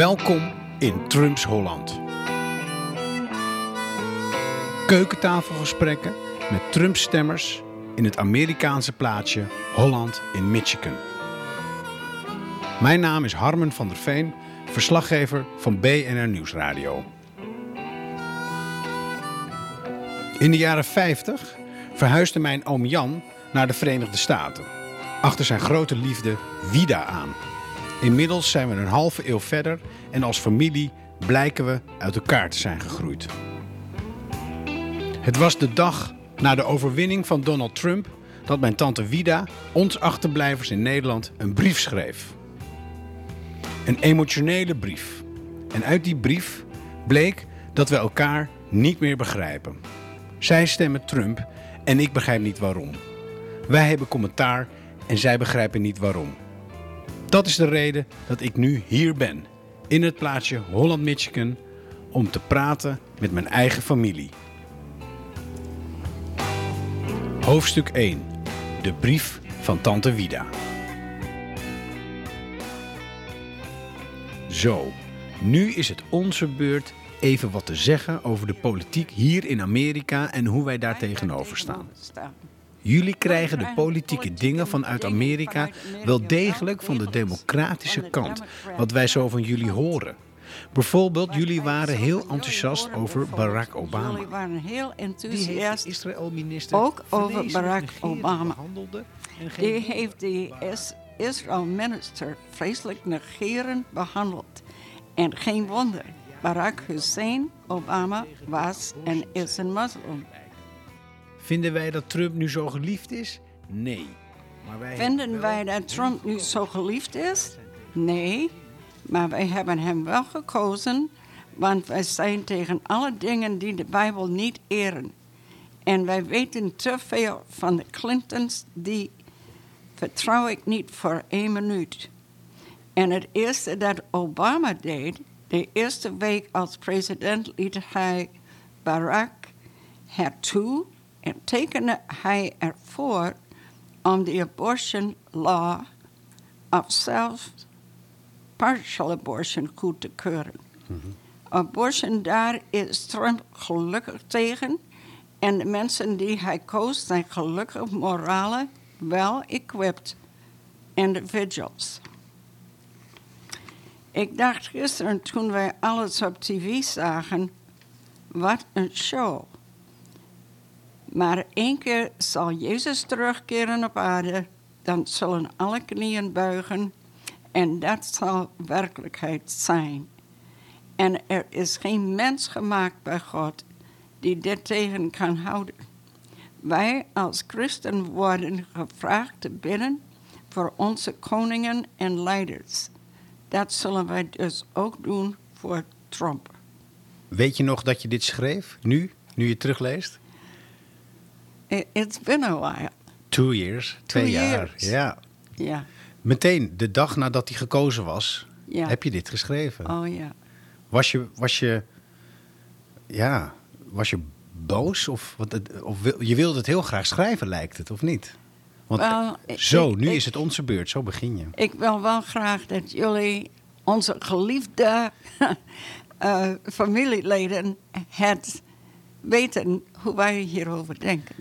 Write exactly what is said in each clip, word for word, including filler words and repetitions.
Welkom in Trumps Holland. Keukentafelgesprekken met Trump-stemmers in het Amerikaanse plaatsje Holland in Michigan. Mijn naam is Harmen van der Veen, verslaggever van B N R Nieuwsradio. In de jaren vijftig verhuisde mijn oom Jan naar de Verenigde Staten, achter zijn grote liefde Wieda aan. Inmiddels zijn we een halve eeuw verder en als familie blijken we uit elkaar te zijn gegroeid. Het was de dag na de overwinning van Donald Trump dat mijn tante Wieda ons achterblijvers in Nederland een brief schreef. Een emotionele brief. En uit die brief bleek dat we elkaar niet meer begrijpen. Zij stemmen Trump en ik begrijp niet waarom. Wij hebben commentaar en zij begrijpen niet waarom. Dat is de reden dat ik nu hier ben, in het plaatsje Holland, Michigan, om te praten met mijn eigen familie. Hoofdstuk één. De brief van tante Wieda. Zo, nu is het onze beurt even wat te zeggen over de politiek hier in Amerika en hoe wij daar tegenover staan. Jullie krijgen de politieke dingen vanuit Amerika wel degelijk van de democratische kant, wat wij zo van jullie horen. Bijvoorbeeld, jullie waren heel enthousiast over Barack Obama. Jullie waren heel enthousiast, Israël-minister, ook over Barack Obama. Die heeft de Israël-minister vreselijk negerend behandeld. En geen wonder, Barack Hussein Obama was en is een moslim. Vinden wij dat Trump nu zo geliefd is? Nee. Maar wij Vinden wij dat Trump nu zo geliefd is? Nee. Maar wij hebben hem wel gekozen, want wij zijn tegen alle dingen die de Bijbel niet eren. En wij weten te veel van de Clintons, die vertrouw ik niet voor één minuut. En het eerste dat Obama deed, de eerste week als president, liet hij Barack ertoe en tekende hij ervoor om de abortion law of zelfs partial abortion goed te keuren. Mm-hmm. Abortion, daar is Trump gelukkig tegen. En de mensen die hij koos zijn gelukkig morale well-equipped individuals. Ik dacht gisteren toen wij alles op tv zagen, wat een show. Maar één keer zal Jezus terugkeren op aarde, dan zullen alle knieën buigen en dat zal werkelijkheid zijn. En er is geen mens gemaakt bij God die dit tegen kan houden. Wij als christen worden gevraagd te bidden voor onze koningen en leiders. Dat zullen wij dus ook doen voor Trump. Weet je nog dat je dit schreef, nu, nu je terugleest? It's been a while. Two years, twee Two jaar. Years. Ja. Ja. Meteen, de dag nadat hij gekozen was, ja, heb je dit geschreven. Oh ja. Was je, was je, ja, was je boos? Of, of je wilde het heel graag schrijven, lijkt het, of niet? Want well, zo, ik, nu ik, is het onze beurt, zo begin je. Ik wil wel graag dat jullie, onze geliefde uh, familieleden, het weten hoe wij hierover denken.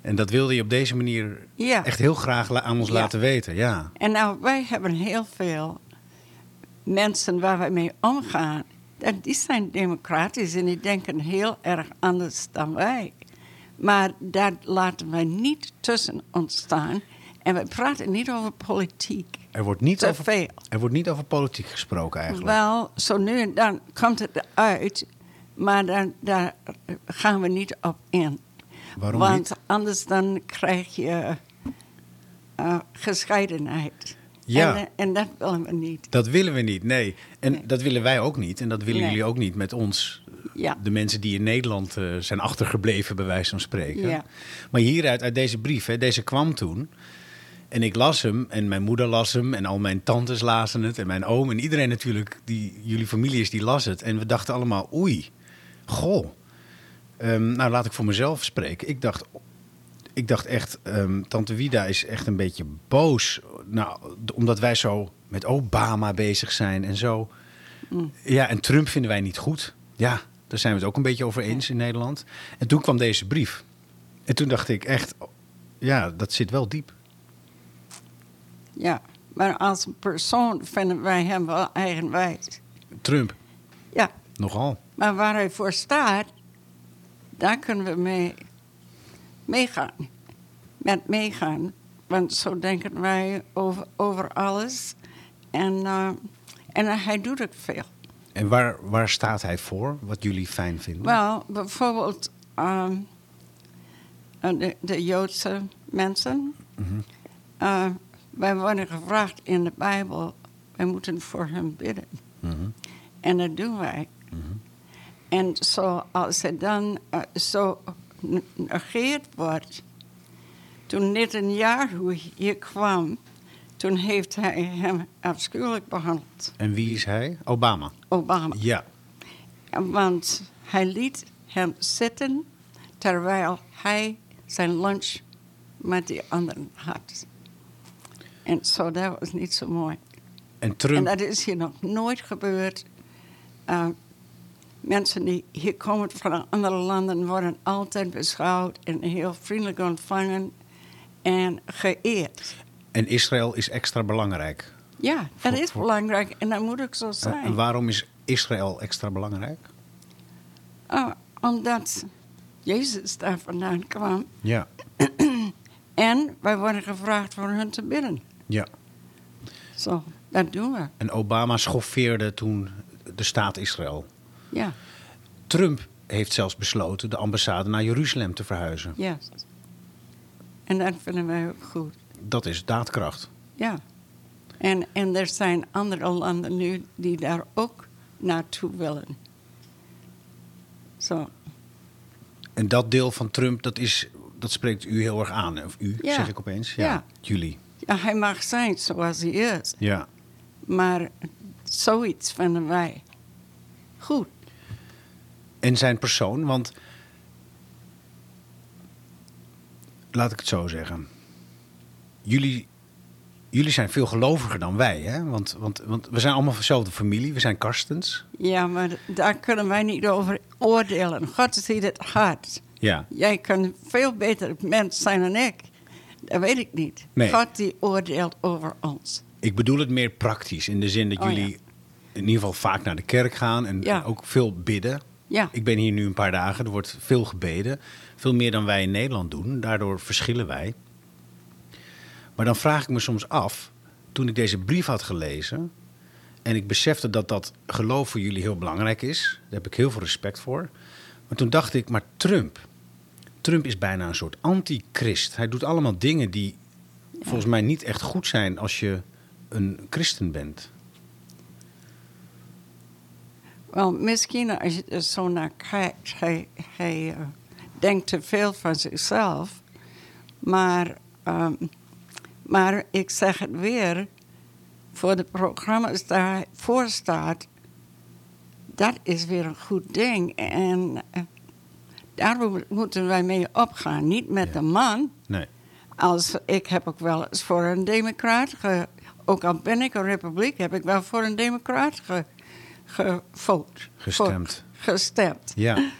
En dat wilde je op deze manier ja. echt heel graag aan ons ja. laten weten, ja. En nou, wij hebben heel veel mensen waar wij mee omgaan. Die zijn democratisch en die denken heel erg anders dan wij. Maar dat laten wij niet tussen ons staan. En we praten niet over politiek. Er wordt niet, over, veel. Er wordt niet over politiek gesproken eigenlijk. Wel, zo nu en dan komt het eruit, maar daar, daar gaan we niet op in. Waarom Want niet? Anders dan krijg je uh, gescheidenheid. Ja. En, en dat willen we niet. Dat willen we niet, nee. En nee. dat willen wij ook niet. En dat willen nee. jullie ook niet met ons. Ja. De mensen die in Nederland uh, zijn achtergebleven, bij wijze van spreken. Ja. Maar hieruit, uit deze brief, hè, deze kwam toen. En ik las hem, en mijn moeder las hem, en al mijn tantes lazen het. En mijn oom, en iedereen natuurlijk, die jullie familie is, die las het. En we dachten allemaal, oei, goh. Um, nou, laat ik voor mezelf spreken. Ik dacht, ik dacht echt, um, tante Wieda is echt een beetje boos. Nou, d- omdat wij zo met Obama bezig zijn en zo. Mm. Ja, en Trump vinden wij niet goed. Ja, daar zijn we het ook een beetje over eens in Nederland. En toen kwam deze brief. En toen dacht ik echt, ja, dat zit wel diep. Ja, maar als persoon vinden wij hem wel eigenwijs. Trump? Ja. Nogal. Maar waar hij voor staat, daar kunnen we mee meegaan. Met meegaan. Want zo denken wij over, over alles. En, uh, en hij doet het veel. En waar, waar staat hij voor, wat jullie fijn vinden? Wel, bijvoorbeeld um, de, de Joodse mensen. Mm-hmm. Uh, wij worden gevraagd in de Bijbel, wij moeten voor hen bidden. Mm-hmm. En dat doen wij. Mm-hmm. En zo, als het dan uh, zo negeerd wordt... Toen Netanyahu hier kwam, toen heeft hij hem afschuwelijk behandeld. En wie is hij? Obama? Obama. Ja. Want hij liet hem zitten terwijl hij zijn lunch met die anderen had. En zo, dat was niet zo mooi. En Trump... En dat is hier nog nooit gebeurd. Uh, mensen die hier komen van andere landen worden altijd beschouwd en heel vriendelijk ontvangen. En geëerd. En Israël is extra belangrijk? Ja, dat is belangrijk en dat moet ook zo zijn. En waarom is Israël extra belangrijk? Oh, omdat Jezus daar vandaan kwam. Ja. En wij worden gevraagd voor hun te bidden. Ja. Zo, dat doen we. En Obama schoffeerde toen de staat Israël. Ja. Trump heeft zelfs besloten de ambassade naar Jeruzalem te verhuizen. Ja. En dat vinden wij ook goed. Dat is daadkracht. Ja. En, en er zijn andere landen nu die daar ook naartoe willen. Zo. En dat deel van Trump, dat, is, dat spreekt u heel erg aan. Of u, ja. Zeg ik opeens. Ja. Ja. Jullie. Ja, hij mag zijn zoals hij is. Ja. Maar zoiets vinden wij goed. En zijn persoon, want... Laat ik het zo zeggen. Jullie, jullie zijn veel geloviger dan wij, hè? Want, want, want we zijn allemaal van dezelfde familie. We zijn Karstens. Ja, maar daar kunnen wij niet over oordelen. God ziet het hart. Ja. Jij kan veel beter mens zijn dan ik. Dat weet ik niet. Nee. God die oordeelt over ons. Ik bedoel het meer praktisch. In de zin dat oh, jullie ja. in ieder geval vaak naar de kerk gaan. En ja. ook veel bidden. Ja. Ik ben hier nu een paar dagen. Er wordt veel gebeden. Veel meer dan wij in Nederland doen. Daardoor verschillen wij. Maar dan vraag ik me soms af... Toen ik deze brief had gelezen... En ik besefte dat dat geloof voor jullie heel belangrijk is. Daar heb ik heel veel respect voor. Maar toen dacht ik, maar Trump... Trump is bijna een soort antichrist. Hij doet allemaal dingen die ja. volgens mij niet echt goed zijn... als je een christen bent. Wel, misschien als je er zo naar kijkt... Hij... hij uh... denkt te veel van zichzelf. Maar, um, maar ik zeg het weer... voor de programma's daar hij voor staat... dat is weer een goed ding. En uh, daarom moeten wij mee opgaan. Niet met ja. de man. Nee. Als, ik heb ook wel eens voor een democraat... Ge, ook al ben ik een republiek... heb ik wel voor een democraat ge, ge, vote, gestemd. Vote, gestemd. Ja.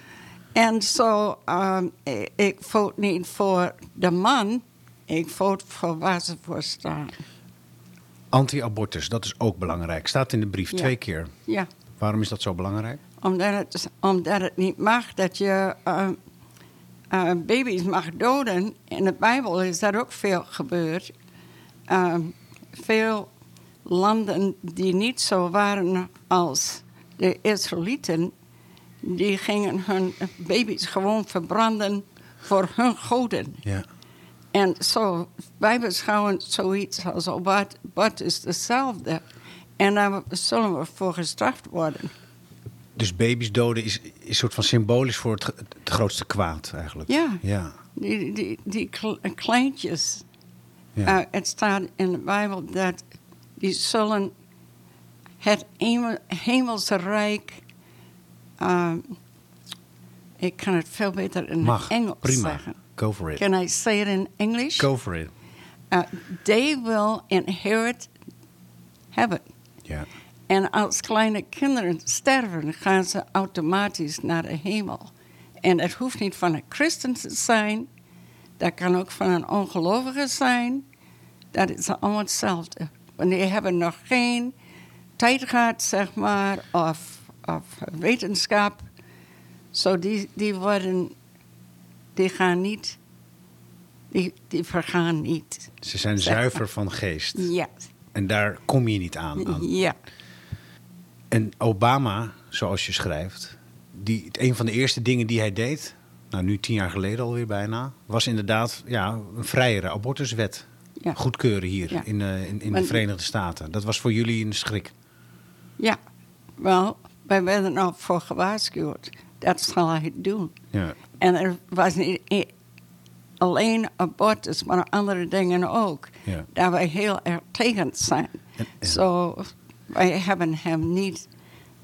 En zo, um, ik vote niet voor de man, ik vote voor waar ze voor staan. Anti-abortus, dat is ook belangrijk. Staat in de brief ja. twee keer. Ja. Waarom is dat zo belangrijk? Omdat het, omdat het niet mag dat je uh, uh, baby's mag doden. In de Bijbel is dat ook veel gebeurd. Uh, veel landen die niet zo waren als de Israëlieten... Die gingen hun baby's gewoon verbranden voor hun goden. Ja. En zo, wij beschouwen zoiets als wat is hetzelfde. En daar zullen we voor gestraft worden. Dus baby's doden is, is een soort van symbolisch voor het, het grootste kwaad eigenlijk. Ja, ja. die, die, die kleintjes. Ja. Uh, het staat in de Bijbel dat die zullen het hemel, hemelse rijk... Uh, ik kan het veel beter in Mag, Engels prima. Zeggen. Go for it. Can I say it in English? Go for it. Uh, they will inherit heaven. Yeah. En als kleine kinderen sterven, gaan ze automatisch naar de hemel. En het hoeft niet van een christen te zijn. Dat kan ook van een ongelovige zijn. Dat is allemaal hetzelfde. Want die hebben nog geen tijd gehad, zeg maar, of, of wetenschap. Zo die, die worden, die gaan niet, die, die vergaan niet. Ze zijn zuiver van geest. Ja. En daar kom je niet aan. aan. Ja. En Obama, zoals je schrijft, die, een van de eerste dingen die hij deed, nou nu tien jaar geleden alweer bijna, was inderdaad ja, een vrijere abortuswet. Ja. Goedkeuren hier ja. in, uh, in, in de Verenigde Staten. Dat was voor jullie een schrik. Ja, wel, wij werden er voor gewaarschuwd. Dat zal hij doen. Ja. En er was niet alleen abortus, maar andere dingen ook. Ja. Daar wij heel erg tegen zijn. En, en... Zo, wij hebben hem niet,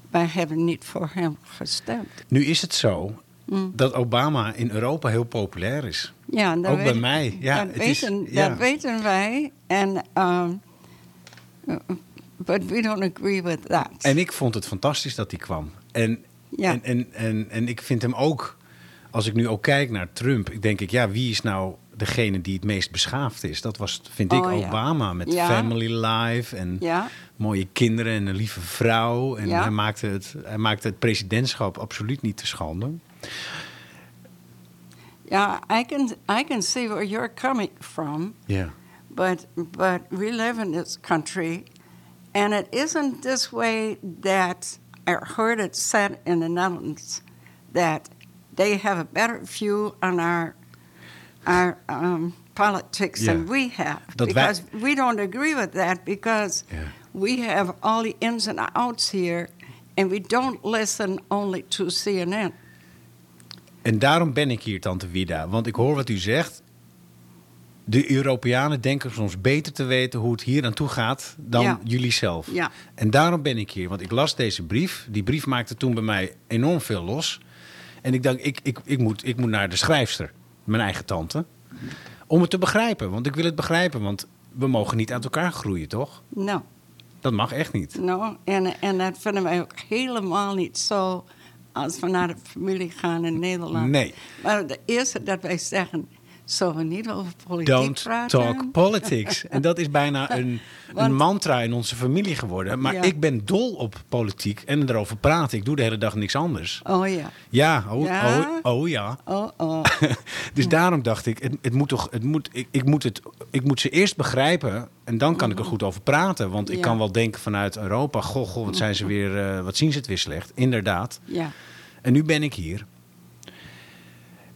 wij hebben niet voor hem gestemd. Nu is het zo mm. dat Obama in Europa heel populair is. Ja, dat ook weet, bij mij. Ja, dat, het weten, is, ja. dat weten wij. En um, but we don't agree with that. En ik vond het fantastisch dat hij kwam. En, ja. en, en, en, en ik vind hem ook, als ik nu ook kijk naar Trump, ik denk ik, ja, wie is nou degene die het meest beschaafd is? Dat was, vind ik, oh, ja. Obama met ja. family life en ja. mooie kinderen en een lieve vrouw. En ja. hij, maakte het, hij maakte het presidentschap absoluut niet te schande. Yeah, I can I can see where you're coming from. Yeah. But but we live in this country, and it isn't this way that I heard it said in the Netherlands that they have a better view on our our um, politics yeah. than we have that because that... we don't agree with that because yeah. we have all the ins and outs here, and we don't listen only to C N N. En daarom ben ik hier, tante Wieda. Want ik hoor wat u zegt. De Europeanen denken soms beter te weten hoe het hier aan toe gaat dan ja. jullie zelf. Ja. En daarom ben ik hier. Want ik las deze brief. Die brief maakte toen bij mij enorm veel los. En ik dacht, ik, ik, ik, moet, ik moet naar de schrijfster. Mijn eigen tante. Om het te begrijpen. Want ik wil het begrijpen. Want we mogen niet uit elkaar groeien, toch? Nou. Dat mag echt niet. Nou, en, en dat vinden wij ook helemaal niet zo, als we naar de familie gaan in Nederland. Nee. Maar het eerste dat wij zeggen, zullen we niet over politiek Don't praten? Don't talk politics. En dat is bijna een, Want, een mantra in onze familie geworden. Maar ja. ik ben dol op politiek en erover praten. Ik doe de hele dag niks anders. Oh ja. Ja, oh ja. Oh, oh, ja. Oh, oh. Dus ja. daarom dacht ik, het, het moet toch, het moet, ik, ik, moet het, ik moet ze eerst begrijpen en dan kan ik er goed over praten. Want ik ja. kan wel denken vanuit Europa, goh, goh, wat zijn ze weer, uh, wat zien ze het weer slecht. Inderdaad. Ja. En nu ben ik hier.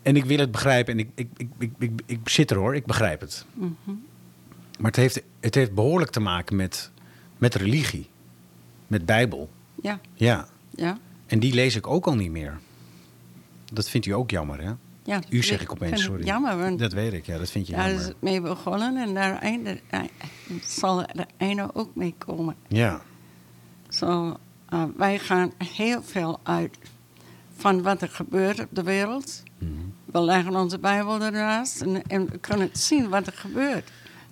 En ik wil het begrijpen en ik, ik, ik, ik, ik, ik zit er hoor, ik begrijp het. Mm-hmm. Maar het heeft, het heeft behoorlijk te maken met, met religie, met Bijbel. Ja. ja. Ja. En die lees ik ook al niet meer. Dat vindt u ook jammer, hè? Ja, u zeg ik opeens, sorry. Jammer, want dat weet ik, ja, dat vind je daar jammer. Daar is het mee begonnen en daar einde, zal er einde ook mee komen. Ja. Zo, uh, wij gaan heel veel uit van wat er gebeurt op de wereld. Mm-hmm. We leggen onze Bijbel ernaast en, en we kunnen zien wat er gebeurt.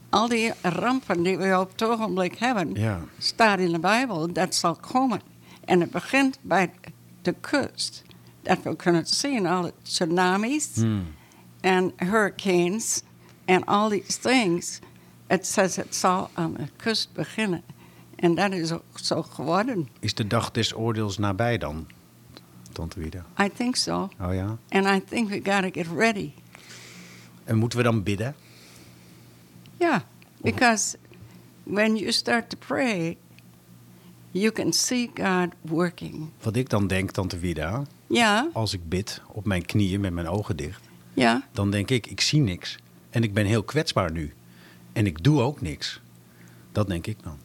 Al die rampen die we op het ogenblik hebben, ja. staat in de Bijbel, dat zal komen. En het begint bij de kust. Dat we kunnen zien, alle tsunamis en mm. hurricanes en al die things. Het zegt, het zal aan de kust beginnen. En dat is ook zo geworden. Is de dag des oordeels nabij dan? I think so. Oh ja. And I think we gotta get ready. En moeten we dan bidden? Ja, yeah, because when you start to pray, you can see God working. Wat ik dan denk, tante Wieda, ja. als ik bid op mijn knieën met mijn ogen dicht, ja. dan denk ik, ik zie niks. En ik ben heel kwetsbaar nu. En ik doe ook niks. Dat denk ik dan.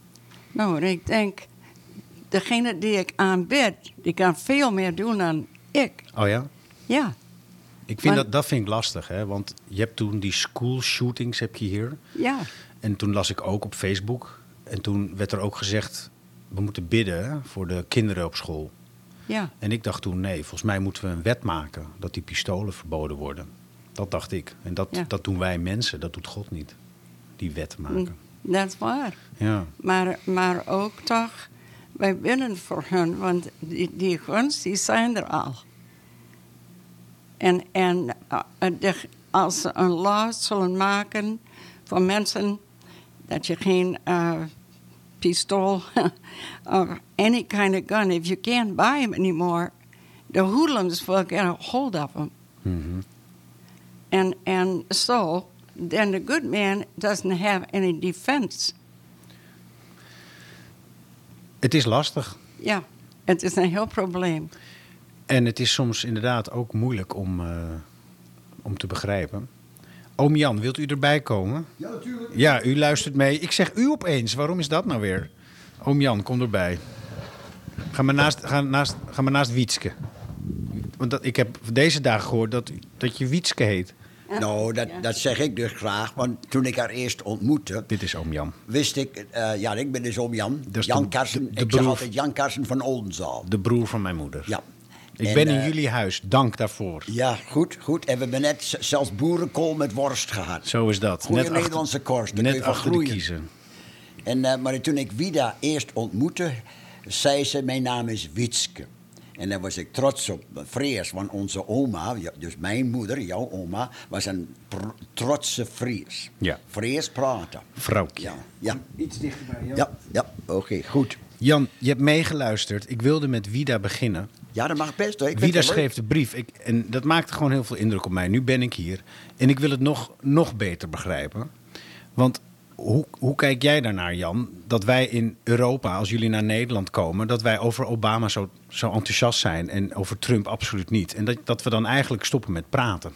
Nou, ik denk, degene die ik aanbid, die kan veel meer doen dan ik. Oh ja? Ja. Ik vind maar, dat, dat vind ik lastig, hè? Want je hebt toen die schoolshootings heb je hier. Ja. En toen las ik ook op Facebook. En toen werd er ook gezegd, we moeten bidden hè, voor de kinderen op school. Ja. En ik dacht toen, nee, volgens mij moeten we een wet maken dat die pistolen verboden worden. Dat dacht ik. En dat, ja. dat doen wij mensen, dat doet God niet. Die wet maken. Dat is waar. Ja. Maar, maar ook toch, wij willen voor hen, want die, die guns die zijn er al. En, en als ze een law zullen maken voor mensen dat je geen uh, pistool of any kind of gun, if you can't buy them anymore, the hoodlums will get a hold of them. Mm-hmm. And and so then the good man doesn't have any defense. Het is lastig. Ja, het is een heel probleem. En het is soms inderdaad ook moeilijk om, uh, om te begrijpen. Oom Jan, wilt u erbij komen? Ja, natuurlijk. Ja, u luistert mee. Ik zeg u opeens. Waarom is dat nou weer? Oom Jan, kom erbij. Ga maar naast, ga naast, ga maar naast Wietske. Want dat, ik heb deze dagen gehoord dat, dat je Wietske heet. Ja. Nou, dat, dat zeg ik dus graag. Want toen ik haar eerst ontmoette... Dit is oom Jan. Wist ik... Uh, ja, ik ben dus oom Jan. Dus Jan de, Karsen. De, de ik broer, zeg altijd Jan Karsen van Oldenzaal. De broer van mijn moeder. Ja. Ik en, ben in uh, jullie huis. Dank daarvoor. Ja, goed, goed. En we hebben net z- zelfs boerenkool met worst gehad. Zo is dat. Goeie net Nederlandse achter, korst. Daar net kun je van achter groeien. De kiezen. En, uh, maar toen ik Wieda eerst ontmoette, zei ze, mijn naam is Wietske. En daar was ik trots op, Fries, want onze oma, dus mijn moeder, jouw oma, was een pr- trotse Fries. Ja. Fries praten. Vrouwtje. Ja, ja. Iets dichterbij, Jan. Ja, ja. Oké, okay, goed. Jan, je hebt meegeluisterd. Ik wilde met Wieda beginnen. Ja, dat mag best. Hoor. Wieda schreef de brief. Ik, en dat maakte gewoon heel veel indruk op mij. Nu ben ik hier. En ik wil het nog, nog beter begrijpen. Want hoe, hoe kijk jij daarnaar, Jan? Dat wij in Europa, als jullie naar Nederland komen... dat wij over Obama zo, zo enthousiast zijn en over Trump absoluut niet. En dat, dat we dan eigenlijk stoppen met praten.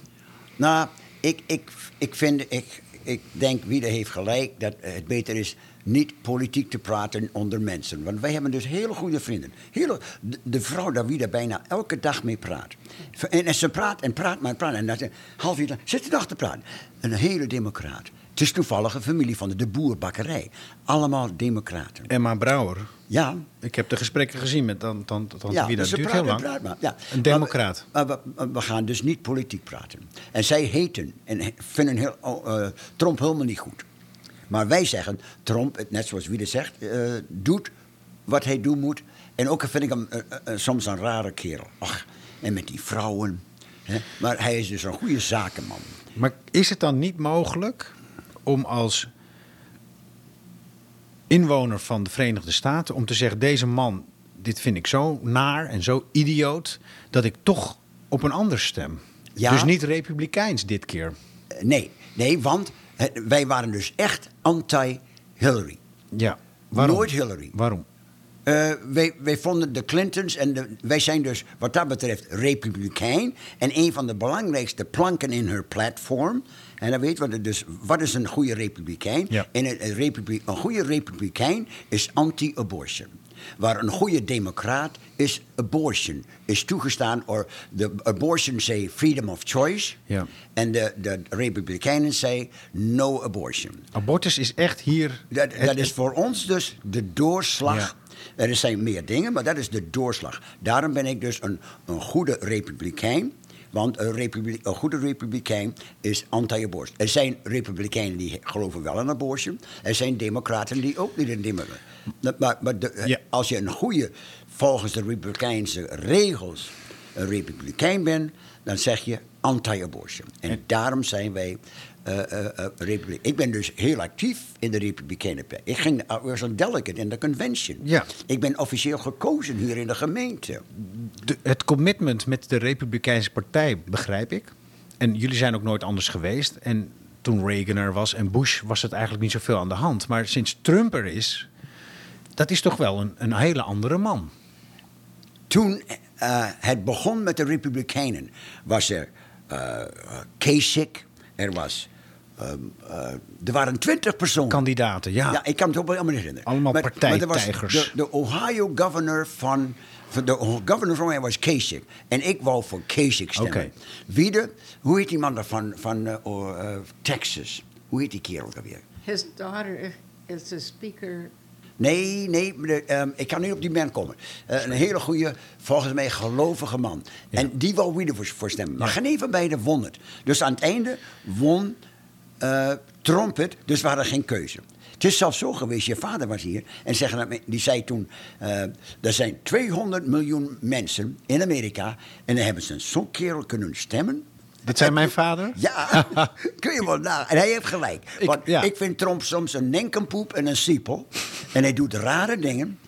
Nou, ik, ik, ik, vind, ik, ik denk Wieda heeft gelijk dat het beter is... niet politiek te praten onder mensen. Want wij hebben dus hele goede vrienden. Hele, de, de vrouw daar wie daar bijna elke dag mee praat. En, en ze praat en praat maar praat. En dan half uur lang zit de dag te praten. Een hele democraat. Het is toevallig een familie van de, de boerbakkerij. Allemaal democraten. Emma Brouwer. Ja. Ik heb de gesprekken gezien met tante dan, dan, dan, ja, wie dat duurt heel lang. Praat maar. Ja. Een democraat. Maar we, maar we, we gaan dus niet politiek praten. En zij heten en vinden heel, uh, Trump helemaal niet goed. Maar wij zeggen, Trump, net zoals Wieda zegt, uh, doet wat hij doen moet. En ook vind ik hem uh, uh, soms een rare kerel. Ach, en met die vrouwen. Hè? Maar hij is dus een goede zakenman. Maar is het dan niet mogelijk om als inwoner van de Verenigde Staten... om te zeggen, deze man, dit vind ik zo naar en zo idioot... dat ik toch op een ander stem? Ja? Dus niet republikeins dit keer? Uh, nee, nee, want... Wij waren dus echt anti-Hillary. Ja, waarom? Nooit Hillary. Waarom? Uh, wij, wij vonden de Clintons en de, wij zijn dus wat dat betreft republikein. En een van de belangrijkste planken in haar platform. En dan weten we dus, wat is een goede republikein? Ja. En een, een, republi- een goede republikein is anti-abortion. Waar een goede democraat is abortion. Is toegestaan, or de abortion say freedom of choice. Ja. En de, de republikeinen say no abortion. Abortus is echt hier... Dat, het, dat is voor ons dus de doorslag. Ja. Er zijn meer dingen, maar dat is de doorslag. Daarom ben ik dus een, een goede republikein. Want een, republi- een goede republikein is anti-abortion. Er zijn republikeinen die geloven wel in abortion. Er zijn democraten die ook niet in democraten. Maar, maar de, ja. Als je een goede, volgens de republikeinse regels, een republikein bent... dan zeg je anti-abortion. En ja. Daarom zijn wij... Uh, uh, uh, republiek. Ik ben dus heel actief in de Republikeinen Partij. Ik ging als een delegate in de convention. Ja. Ik ben officieel gekozen hier in de gemeente. De, het commitment met de Republikeinse Partij begrijp ik. En jullie zijn ook nooit anders geweest. En toen Reagan er was en Bush was het eigenlijk niet zoveel aan de hand. Maar sinds Trump er is, dat is toch wel een, een hele andere man. Toen uh, het begon met de Republikeinen was er uh, Kasich... Er was... Um, uh, er waren twintig personen. Kandidaten, ja. Ja, ik kan het ook wel allemaal herinneren. Allemaal maar, partijtijgers. Maar de, de Ohio governor van... De governor van mij was Kasich. En ik wou voor Kasich stemmen. Okay. Wie de... Hoe heet die man van, van uh, uh, Texas? Hoe heet die kerel daar weer? His daughter is the speaker... Nee, nee, um, ik kan niet op die man komen. Uh, een hele goede, volgens mij gelovige man. Ja. En die wou Wieda voor, voor stemmen. Maar ja. Geen even bij de won het. Dus aan het einde won uh, Trump het. Dus we hadden geen keuze. Het is zelfs zo geweest, je vader was hier en zeggen, die zei toen... Uh, er zijn tweehonderd miljoen mensen in Amerika en dan hebben ze zo'n kerel kunnen stemmen. Dat zijn mijn vader? Ja, kun je wel nagaan. En hij heeft gelijk. Want ik, ja. ik vind Trump soms een nenkenpoep en een siepel. En hij doet rare dingen.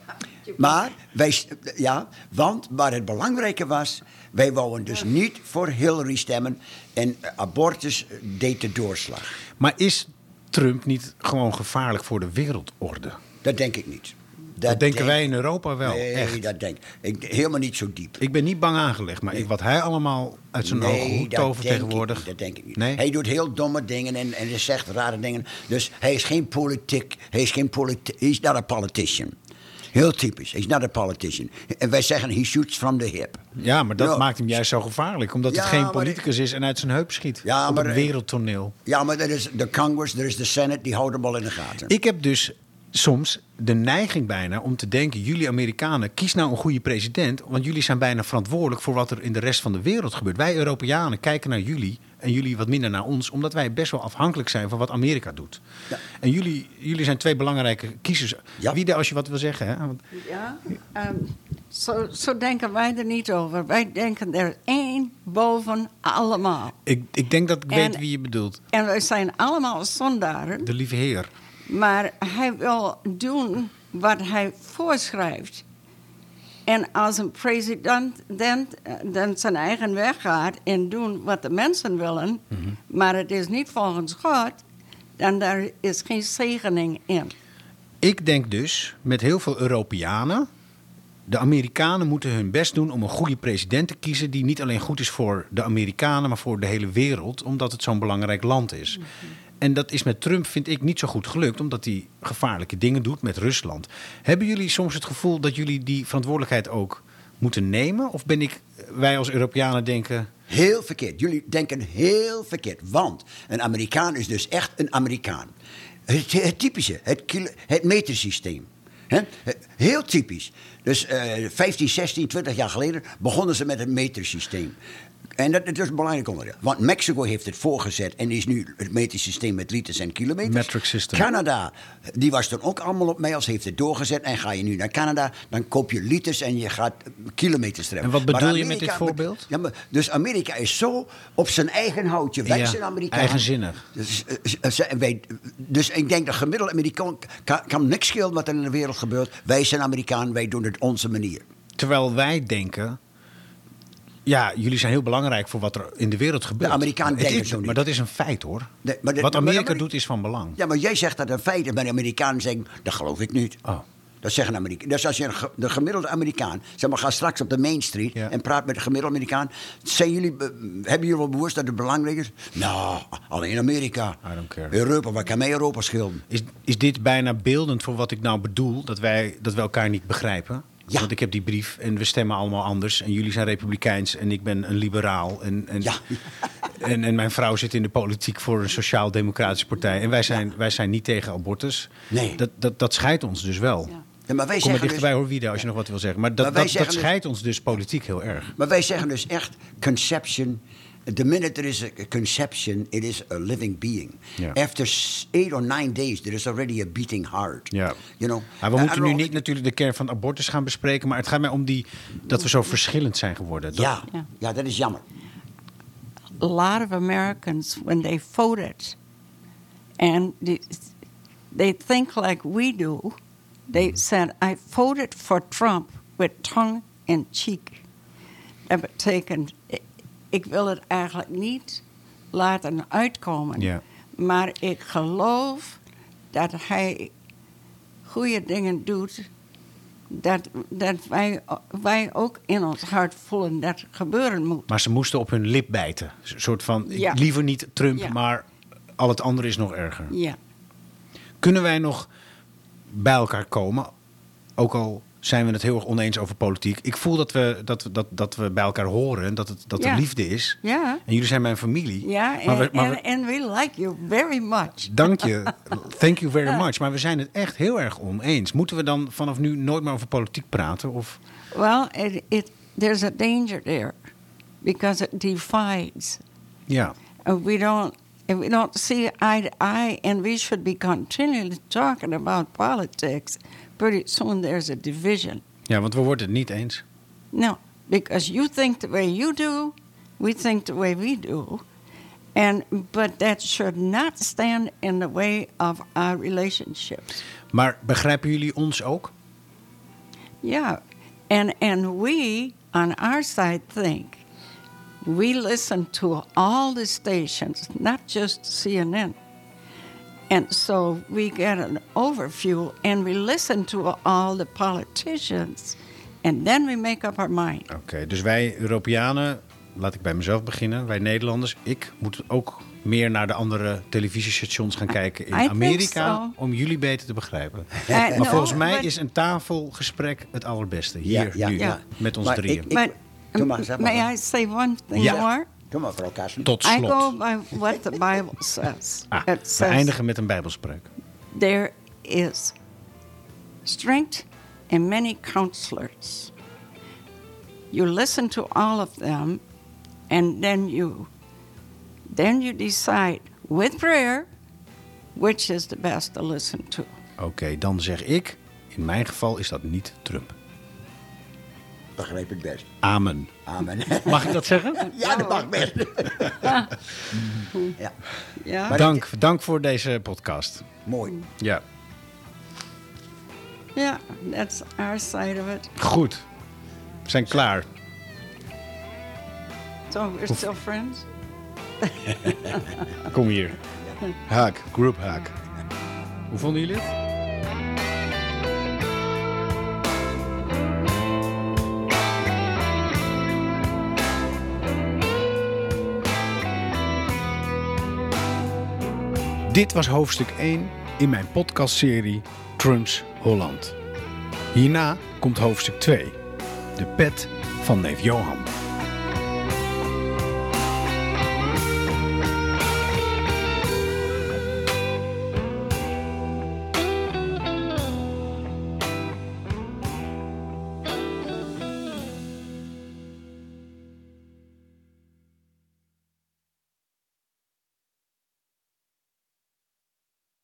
Maar, wij, ja, want waar het belangrijke was... wij wouden dus niet voor Hillary stemmen... en abortus deed de doorslag. Maar is Trump niet gewoon gevaarlijk voor de wereldorde? Dat denk ik niet. Dat, dat denken denk... wij in Europa wel. Nee, echt. dat denk ik. Helemaal niet zo diep. Ik ben niet bang aangelegd, maar nee. ik, wat hij allemaal uit zijn nee, ogen hoed tovert tegenwoordig... Ik, dat denk ik niet. Nee? Hij doet heel domme dingen en, en hij zegt rare dingen. Dus hij is geen politiek. Hij is geen politi- he's not a politician. Heel typisch. He's not a politician. En wij zeggen, he shoots from the hip. Ja, maar dat no. maakt hem juist zo gevaarlijk. Omdat ja, het geen politicus maar, is en uit zijn heup schiet. Ja, op maar, het wereldtoneel. Ja, maar er is de Congress, er is de Senate, die houden hem al in de gaten. Ik heb dus... soms de neiging bijna om te denken... jullie Amerikanen, kies nou een goede president... want jullie zijn bijna verantwoordelijk... voor wat er in de rest van de wereld gebeurt. Wij Europeanen kijken naar jullie... en jullie wat minder naar ons... omdat wij best wel afhankelijk zijn van wat Amerika doet. Ja. En jullie, jullie zijn twee belangrijke kiezers. Ja. Wieda, als je wat wil zeggen. Hè? Want... Ja, um, zo, zo denken wij er niet over. Wij denken er één boven allemaal. Ik, ik denk dat ik en, weet wie je bedoelt. En wij zijn allemaal zondaren. De lieve Heer. Maar hij wil doen wat hij voorschrijft. En als een president dan zijn eigen weg gaat... en doen wat de mensen willen... Mm-hmm. maar het is niet volgens God... dan daar is geen zegening in. Ik denk dus, met heel veel Europeanen... de Amerikanen moeten hun best doen om een goede president te kiezen... die niet alleen goed is voor de Amerikanen... maar voor de hele wereld, omdat het zo'n belangrijk land is... Mm-hmm. En dat is met Trump, vind ik, niet zo goed gelukt... omdat hij gevaarlijke dingen doet met Rusland. Hebben jullie soms het gevoel dat jullie die verantwoordelijkheid ook moeten nemen? Of ben ik, wij als Europeanen denken... Heel verkeerd. Jullie denken heel verkeerd. Want een Amerikaan is dus echt een Amerikaan. Het, het typische, het, kilo, het metersysteem. He? Heel typisch. Dus uh, vijftien, zestien, twintig jaar geleden begonnen ze met het metersysteem. En dat, dat is een belangrijk onderdeel. Want Mexico heeft het voorgezet en is nu het metersysteem met liters en kilometers. Metric system. Canada, die was toen ook allemaal op mijls, heeft het doorgezet. En ga je nu naar Canada, dan koop je liters en je gaat kilometers trekken. En wat bedoel Amerika, je met dit voorbeeld? Ja, maar, dus Amerika is zo op zijn eigen houtje. Wij ja, zijn Amerikanen. Eigenzinnig. Dus, wij, dus ik denk dat gemiddelde Amerikaan kan, kan niks schelen wat er in de wereld gebeurt. Wij zijn Amerikanen, wij doen het onze manier. Terwijl wij denken... Ja, jullie zijn heel belangrijk voor wat er in de wereld gebeurt. De Amerikaan denkt het zo niet. Maar dat is een feit, hoor. De, maar de, wat Amerika maar, maar, doet is van belang. Ja, maar jij zegt dat een feit is. Maar de Amerikanen zeggen, dat geloof ik niet. Oh. Dat zeggen Amerikanen. Dus als je een, de gemiddelde Amerikaan... Zeg maar, ga straks op de Main Street ja. en praat met de gemiddelde Amerikaan. Zijn jullie, hebben jullie wel bewust dat het belangrijk is? Nou, alleen Amerika. I don't care. Europa, waar kan mij Europa schilden? Is, is dit bijna beeldend voor wat ik nou bedoel? Dat, wij, dat we elkaar niet begrijpen? Ja. Want ik heb die brief en we stemmen allemaal anders. En jullie zijn republikeins en ik ben een liberaal. En, en, ja. en, en mijn vrouw zit in de politiek voor een sociaal-democratische partij. En wij zijn, ja. wij zijn niet tegen abortus. Nee. Dat, dat, dat scheidt ons dus wel. Ja. Ja, maar wij Kom maar dichterbij dus, hoor, Wieda, als je ja. nog wat wil zeggen. Maar dat, maar dat, dat scheidt dus, ons dus politiek heel erg. Maar wij zeggen dus echt conception... The minute there is a conception, it is a living being. Yeah. After eight or nine days, there is already a beating heart. Yeah. You know? Ja, we uh, moeten nu niet natuurlijk de kern van abortus gaan bespreken... maar het gaat mij om die, dat we zo verschillend zijn geworden. Dat... Ja. Ja. ja, dat is jammer. A lot of Americans, when they voted... and they, they think like we do... they said, I voted for Trump with tongue in cheek. Dat betekent... Ik wil het eigenlijk niet laten uitkomen. Yeah. Maar ik geloof dat hij goede dingen doet. Dat, dat wij, wij ook in ons hart voelen dat gebeuren moet. Maar ze moesten op hun lip bijten. Een soort van, ja. liever niet Trump, ja. maar al het andere is nog erger. Ja. Kunnen wij nog bij elkaar komen? Ook al... zijn we het heel erg oneens over politiek. Ik voel dat we, dat we, dat, dat we bij elkaar horen en dat, het, dat ja. er liefde is. Ja. En jullie zijn mijn familie. Ja, en we, we, we like you very much. Dank je. Thank you very much. Maar we zijn het echt heel erg oneens. Moeten we dan vanaf nu nooit meer over politiek praten? Of? Well, it, it, there's a danger there. Because it divides. Ja. And we don't If we don't see eye to eye, and we should be continually talking about politics, pretty soon there's a division. Ja, want we worden het niet eens. No, because you think the way you do, we think the way we do. And, but that should not stand in the way of our relationships. Maar begrijpen jullie ons ook? Ja, yeah. and, and we on our side think we listen to all the stations, not just C N N. And so we get an overview and we listen to all the politicians. And then we make up our mind. Oké, okay, dus wij Europeanen, laat ik bij mezelf beginnen, wij Nederlanders, ik moet ook meer naar de andere televisiestations gaan kijken in I Amerika, so. Om jullie beter te begrijpen. Uh, maar no, volgens mij but... is een tafelgesprek het allerbeste. Hier, ja, ja, nu, ja. Met ons maar drieën. Ik, ik... Come on, may I say one thing ja. more? Kom maar, mevrouw Karsen. Tot slot. I go by what the Bible says. Ah, we says, eindigen met een Bijbelspreuk. There is strength in many counselors. You listen to all of them, and then you, then you decide with prayer which is the best to listen to. Oké, okay, dan zeg ik, in mijn geval is dat niet Trump. Begreep ik best. Amen. Amen. Mag ik dat zeggen? Ja, dat mag best. Ja. Ja. Ja. Dank, dank voor deze podcast. Mooi. Ja. Ja, that's our side of it. Goed. We zijn klaar. So, we're still friends? Kom hier. Haak, group haak. Hoe vonden jullie het? Dit was hoofdstuk één in mijn podcastserie Trumps Holland. Hierna komt hoofdstuk twee, de pet van neef Johan.